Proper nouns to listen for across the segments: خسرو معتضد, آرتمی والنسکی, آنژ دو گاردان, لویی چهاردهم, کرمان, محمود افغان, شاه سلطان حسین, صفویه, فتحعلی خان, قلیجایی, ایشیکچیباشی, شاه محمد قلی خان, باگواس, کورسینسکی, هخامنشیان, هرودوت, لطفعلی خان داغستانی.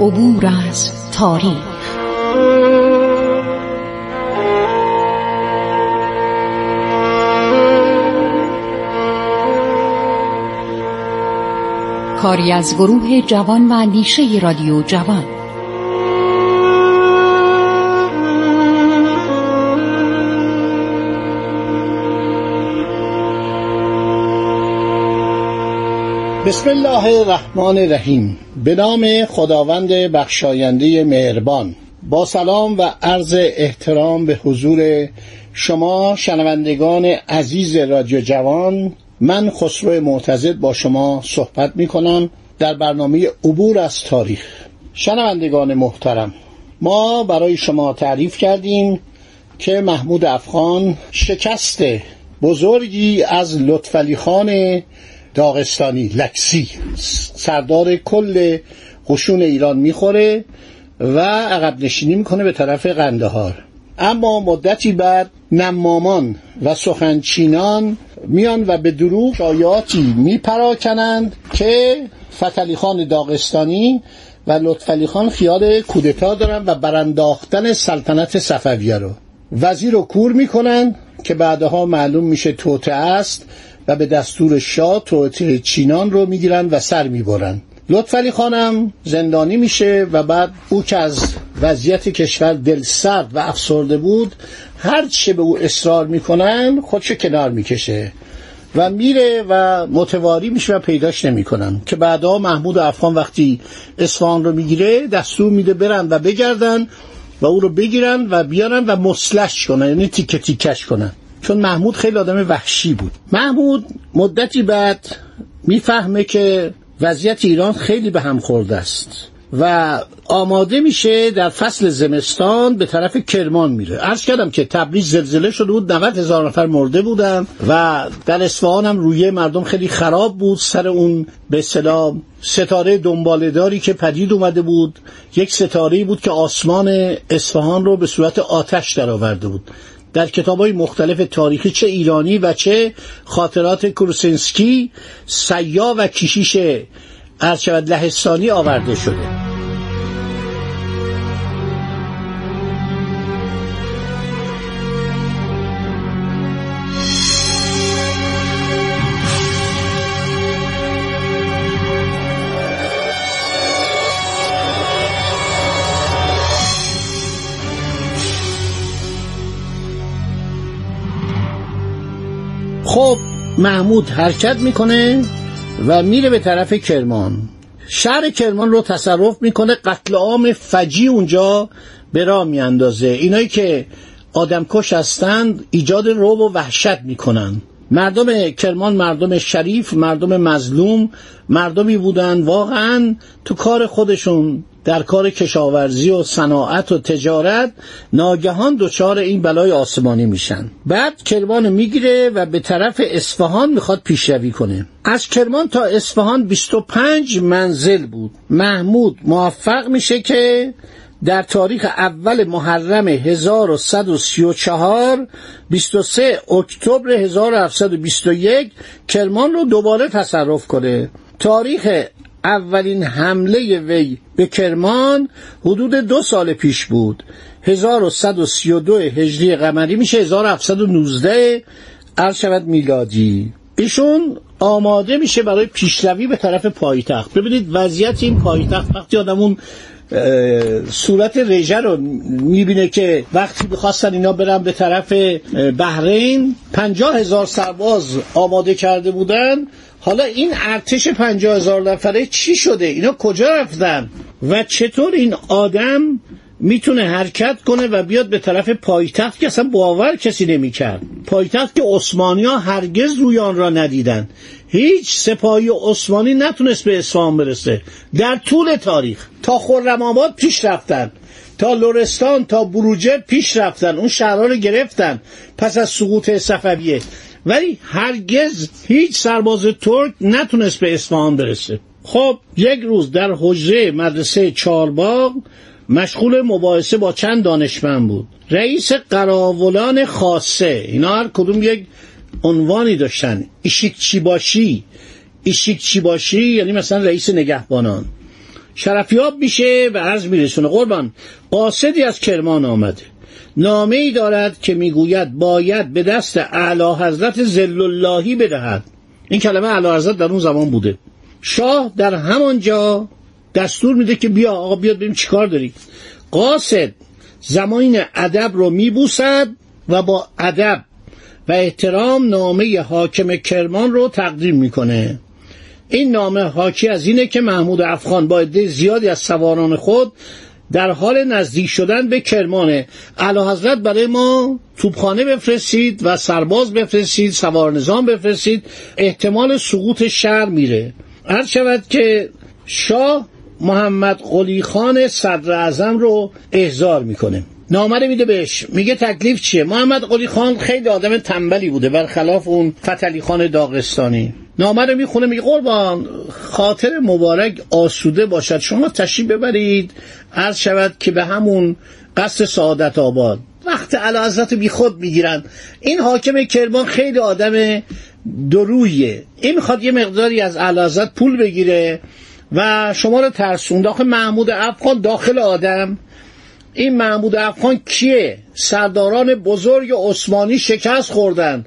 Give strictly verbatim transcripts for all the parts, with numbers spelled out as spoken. عبور از تاریخ. کاری از گروه جوان و اندیشه رادیو جوان. بسم الله الرحمن الرحیم. به نام خداوند بخشاینده مهربان. با سلام و عرض احترام به حضور شما شنوندگان عزیز رادیو جوان، من خسرو معتضد با شما صحبت می کنم در برنامه عبور از تاریخ. شنوندگان محترم، ما برای شما تعریف کردیم که محمود افغان شکست بزرگی از لطفعلی خان داغستانی لکسی، سردار کل قشون ایران، میخوره و عقب نشینی میکنه به طرف قندهار. اما مدتی بعد نمامان و سخنچینان میان و به دروغ شایعاتی میپراکنند که فتحعلی خان داغستانی و لطفعلی خان خیال کودتا دارن و برانداختن سلطنت صفویه رو. وزیر رو کور میکنن که بعدها معلوم میشه توطئه است و به دستور شاه توطئه چینان رو میگیرن و سر میبرن. لطفعلی خانم زندانی میشه و بعد او که از وضعیت کشور دل سرد و افسرده بود، هر چه به او اصرار میکنن خودش کنار میکشه و میره و متواری میشه و پیداش نمیکنن. که بعدا محمود افغان وقتی اصفهان رو میگیره دستور میده برن و بگردن و او رو بگیرن و بیارن و مسلش کنن، یعنی تیکه تیکش کنن، چون محمود خیلی آدم وحشی بود. محمود مدتی بعد میفهمه که وضعیت ایران خیلی به هم خورده است و آماده میشه در فصل زمستان به طرف کرمان میره. عرض کردم که تبریز زلزله شده بود، نود هزار نفر مرده بودن و در اصفهان هم رویه مردم خیلی خراب بود سر اون به اصطلاح ستاره دنباله‌داری که پدید اومده بود. یک ستاره‌ای بود که آسمان اصفهان رو به صورت آتش درآورده بود. در کتاب‌های مختلف تاریخی، چه ایرانی و چه خاطرات کورسینسکی، سیاه و کشیش ارشد لهستانی آورده شده. خب محمود حرکت میکنه و میره به طرف کرمان. شهر کرمان رو تصرف میکنه، قتل عام فجیع اونجا به راه میاندازه. اینایی که آدمکش هستند ایجاد رعب و وحشت میکنن. مردم کرمان مردم شریف، مردم مظلوم، مردمی بودن واقعا تو کار خودشون، در کار کشاورزی و صناعت و تجارت، ناگهان دچار این بلای آسمانی میشن. بعد کرمان میگیره و به طرف اصفهان میخواد پیشروی کنه. از کرمان تا اصفهان بیست و پنج منزل بود. محمود موفق میشه که در تاریخ اول محرم هزار و صد و سی و چهار، بیست و سه اکتبر هزار و هفتصد و بیست و یک، کرمان رو دوباره تصرف کنه. تاریخ اولین حمله وی به کرمان حدود دو سال پیش بود، هزار و صد و سی و دو هجری قمری میشه هزار و هفتصد و نوزده عرشبت میلادی. ایشون آماده میشه برای پیشروی به طرف پایتخت. ببینید وضعیت این پایتخت، وقتی آدمون صورت رژه رو میبینه که وقتی بخواستن اینا برن به طرف بحرین، پنجاه هزار سرباز آماده کرده بودن. حالا این ارتش پنجاه هزار نفره چی شده؟ اینا کجا رفتن و چطور این آدم میتونه حرکت کنه و بیاد به طرف پایتخت که اصلا باور کسی نمیکرد؟ پایتخت که عثمانی ها هرگز روی آن را ندیدن. هیچ سپاهی عثمانی نتونست به اصفهان برسه در طول تاریخ. تا خرم آباد پیش رفتن، تا لرستان، تا بروجه پیش رفتن، اون شهرها رو گرفتن پس از سقوط صفویه، ولی هرگز هیچ سرباز ترک نتونست به اصفهان برسه. خب یک روز در حجره مدرسه چارباغ مشغول مباحثه با چند دانشمند بود. رئیس قراولان خاصه، اینا هر کدوم یک عنوانی داشتن. ایشیکچیباشی، ایشیکچیباشی یعنی مثلا رئیس نگهبانان. شرفیاب میشه و عرض میرسونه قربان قاصدی از کرمان آمده، نامه‌ای دارد که میگوید باید به دست اعلی حضرت ذل‌اللهی بدهد. این کلمه اعلی حضرت در اون زمان بوده. شاه در همانجا دستور میده که بیا آقا بیاد بریم چیکار داری. قاصد زمین ادب رو میبوسد و با ادب و احترام نامه حاکم کرمان رو تقدیم میکنه. این نامه حاکی از اینه که محمود افغان با عده زیادی از سواران خود در حال نزدیک شدن به کرمانه. اعلیحضرت برای ما توپخانه بفرستید و سرباز بفرستید، سوار نظام بفرستید، احتمال سقوط شهر میره. هر شود که شاه محمد قلی خان صدر اعظم رو احضار میکنه، نامه رو میده بهش، میگه تکلیف چیه. محمد قلی خان خیلی آدم تنبلی بوده برخلاف اون فتحعلی خان داغستانی. نامه رو میخونه، میگه قربان خاطر مبارک آسوده باشد، شما تشریف ببرید عرض شود که به همون قصر سعادت آباد. وقت اعلیحضرت بی خود میگیرن. این حاکم کرمان خیلی آدم درویه، این میخواد یه مقداری از اعلیحضرت پول بگیره و شما رو ترسوند. آخه محمود افغان داخل آدم، این محمود افغان کیه؟ سرداران بزرگ عثمانی شکست خوردن،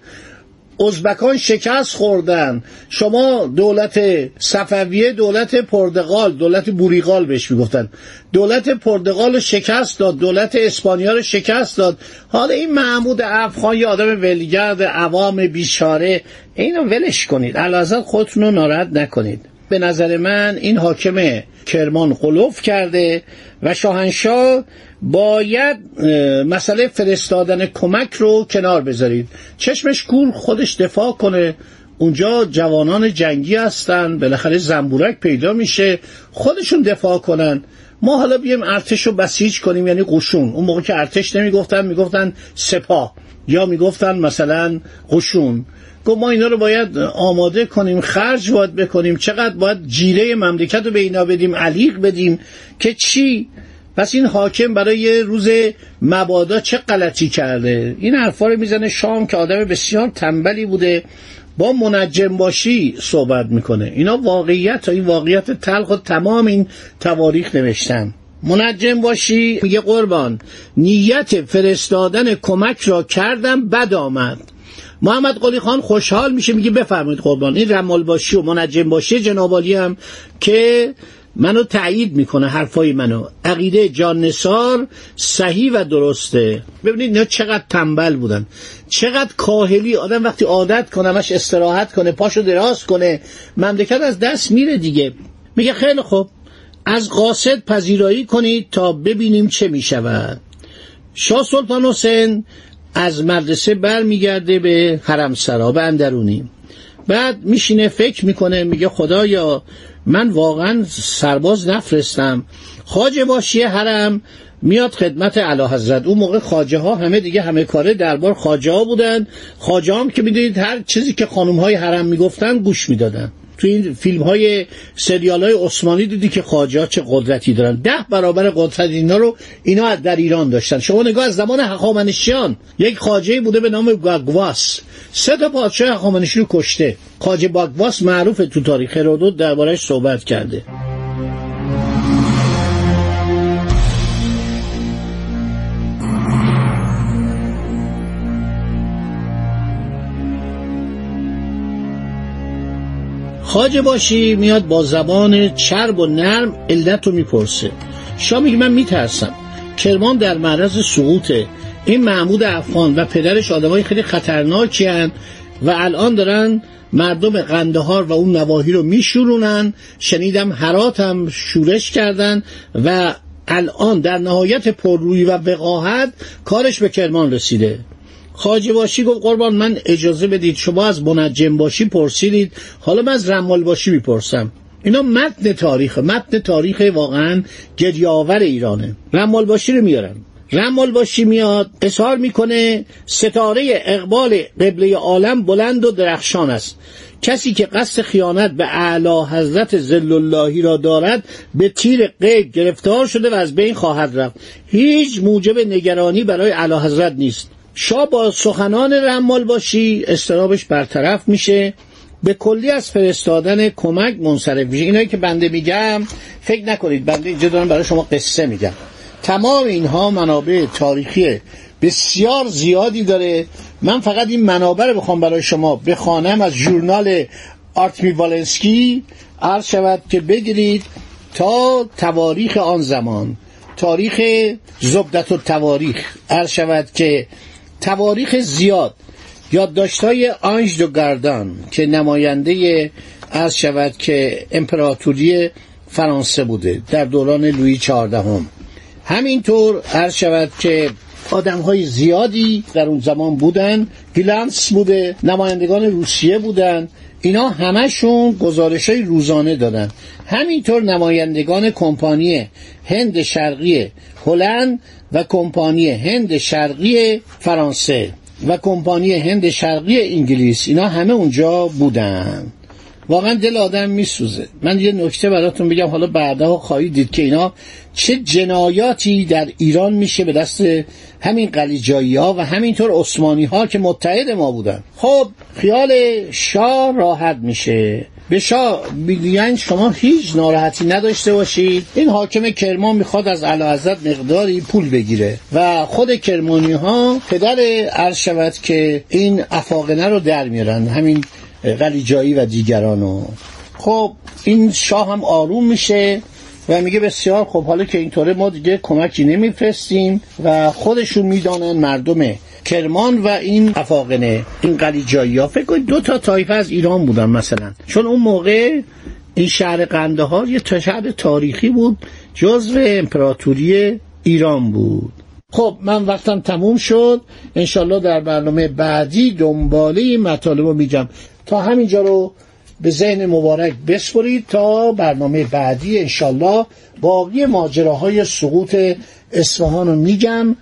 ازبکان شکست خوردن، شما دولت صفویه، دولت پرتغال، دولت بوریغال بهش میگفتن، دولت پرتغال شکست داد، دولت اسپانیا رو شکست داد. حالا این محمود افغان یه آدم ولگرد عوام بیچاره، اینو ولش کنید، اعلیحضرت خودتون رو ناراحت نکنید. به نظر من این حاکم کرمان غلوف کرده و شاهنشاه باید مسئله فرستادن کمک رو کنار بذارید. چشمش کور، خودش دفاع کنه. اونجا جوانان جنگی هستن، بالاخره زنبورک پیدا میشه، خودشون دفاع کنن. ما حالا بیایم ارتش رو بسیج کنیم، یعنی قشون. اون موقع که ارتش نمیگفتن، میگفتن سپاه یا میگفتن مثلا قشون. گفت ما اینا رو باید آماده کنیم، خرج باید بکنیم، چقدر باید جیره مملکت رو به اینا بدیم، علیق بدیم که چی؟ پس این حاکم برای یه روز مبادا چه غلطی کرده؟ این حرفا رو میزنه. شام که آدم بسیار تنبلی بوده با منجم باشی صحبت میکنه. اینا واقعیت ها، این واقعیت تلخ و تمام این تواریخ نوشتم. منجم باشی میگه قربان نیت فرستادن کمک را کردم، بد آمد. محمد قلی خان خوشحال میشه، میگه بفرمایید قربان. این رمال باشی و منجم باشی جناب عالی هم که منو تایید میکنه، حرفای منو، عقیده جان نثار صحیح و درسته. ببینید اینا چقدر تنبل بودن، چقدر کاهلی. آدم وقتی عادت کنه، همش استراحت کنه، پاشو دراز کنه، مملکت از دست میره دیگه. میگه خیلی خوب، از قاصد پذیرایی کنید تا ببینیم چه میشود. شاه سلطان حسین از مدرسه بر میگرده به حرمسرا، به اندرونی. بعد میشینه فکر میکنه، میگه خدایا من واقعا سرباز نفرستم. خواجه باشی حرم میاد خدمت اعلیحضرت. اون موقع خواجه ها همه دیگه همه کاره دربار خواجه ها بودن. خواجه ها هم که میدونید هر چیزی که خانم های حرم میگفتن گوش میدادن. تو این فیلم های سریال های عثمانی دیدی که خواجه ها چه قدرتی دارن، ده برابر قدرت اینا رو اینا در ایران داشتن. شما نگاه از زمان هخامنشیان، یک خواجه بوده به نام باگواس، سه تا پادشاه هخامنشی رو کشته. خواجه باگواس معروفه تو تاریخ، هرودوت دربارش صحبت کرده. خواجه باشی میاد با زبان چرب و نرم علت رو میپرسه. شاه میگه من میترسم، کرمان در معرض سقوطه، این محمود افغان و پدرش آدمای خیلی خطرناکی هن و الان دارن مردم قندهار و اون نواحی رو میشورونن. شنیدم هرات هم شورش کردن و الان در نهایت پررویی و وقاحت کارش به کرمان رسیده. خواجه باشی گفت قربان من اجازه بدید، شما از منجم باشی پرسیدید، حالا من از رمال باشی میپرسم. اینا متن تاریخه، متن تاریخ واقعا گریه‌آور ایرانه. رمال باشی رو میارن، رمال باشی میاد قصار میکنه ستاره اقبال قبله عالم بلند و درخشان است. کسی که قصد خیانت به اعلی حضرت ذلاللهی را دارد به تیر غیب گرفتار شده و از بین خواهد رفت. هیچ موجب نگرانی برای اعلی حضرت نیست. شاه با سخنان رمال باشی استرابش برطرف میشه، به کلی از فرستادن کمک منصرف میشه. اینایی که بنده میگم فکر نکنید بنده اینجا دارم برای شما قصه میگم، تمام اینها منابع تاریخی بسیار زیادی داره. من فقط این منابع رو بخوام برای شما بخوانم از ژورنال آرتمی والنسکی عرض شود که بگیرید تا تواریخ آن زمان، تاریخ زبدت و تواریخ عرض شود که تواریخ زیاد، یادداشت‌های آنژ دو گاردان که نماینده عرض شود که امپراتوری فرانسه بوده در دوران لویی چهاردهم، همینطور عرض شود که آدم‌های زیادی در اون زمان بودن، گلانس بوده، نمایندگان روسیه بودن، اینا همشون گزارش‌های روزانه دادن. همینطور نمایندگان کمپانی هند شرقی هلند و کمپانی هند شرقی فرانسه و کمپانی هند شرقی انگلیس، اینا همه اونجا بودن. واقعا دل آدم میسوزه. من یه نکته براتون بگم، حالا بعدها خواهید دید که اینا چه جنایاتی در ایران میشه به دست همین قلیجایی ها و همینطور عثمانی ها که متحد ما بودن. خب خیال شاه راحت میشه، به شاه میگن شما هیچ ناراحتی نداشته باشید. این حاکم کرمان میخواد از اعلیحضرت مقداری پول بگیره و خود کرمانی ها پدر عرض شود که این افاقنه رو در میارن، همین قلیجایی و دیگرانو. خب این شاه هم آروم میشه و میگه بسیار خب، حالا که اینطوره ما دیگه کمکی نمیفرستیم و خودشون میدانن مردم کرمان و این افاقنه این قلیجایی ها. فکر کنید دو تا طایفه از ایران بودن مثلا، چون اون موقع این شهر قندهار یه شهر تاریخی بود، جزو امپراتوری ایران بود. خب من وقتم تموم شد، انشالله در برنامه بعدی دنباله مطالب رو میگم. تا همینجا رو به ذهن مبارک بسپرید تا برنامه بعدی انشالله باقی ماجراهای سقوط اصفهان رو میگم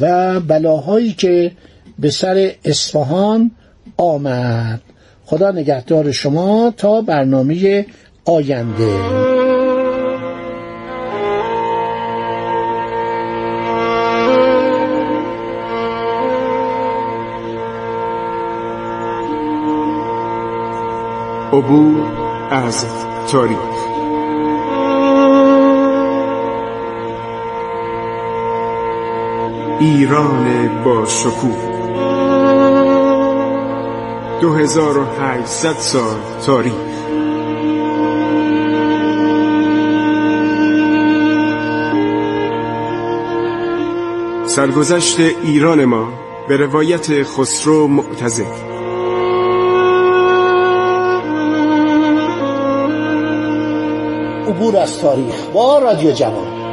و بلاهایی که به سر اصفهان آمد. خدا نگهدار شما تا برنامه آینده. عبور از تاریخ. ایران باشکوه، دو هزار و هشتصد سال تاریخ. سرگذشت ایران ما به روایت خسرو معتضد. عبور از تاریخ با رادیو جوان.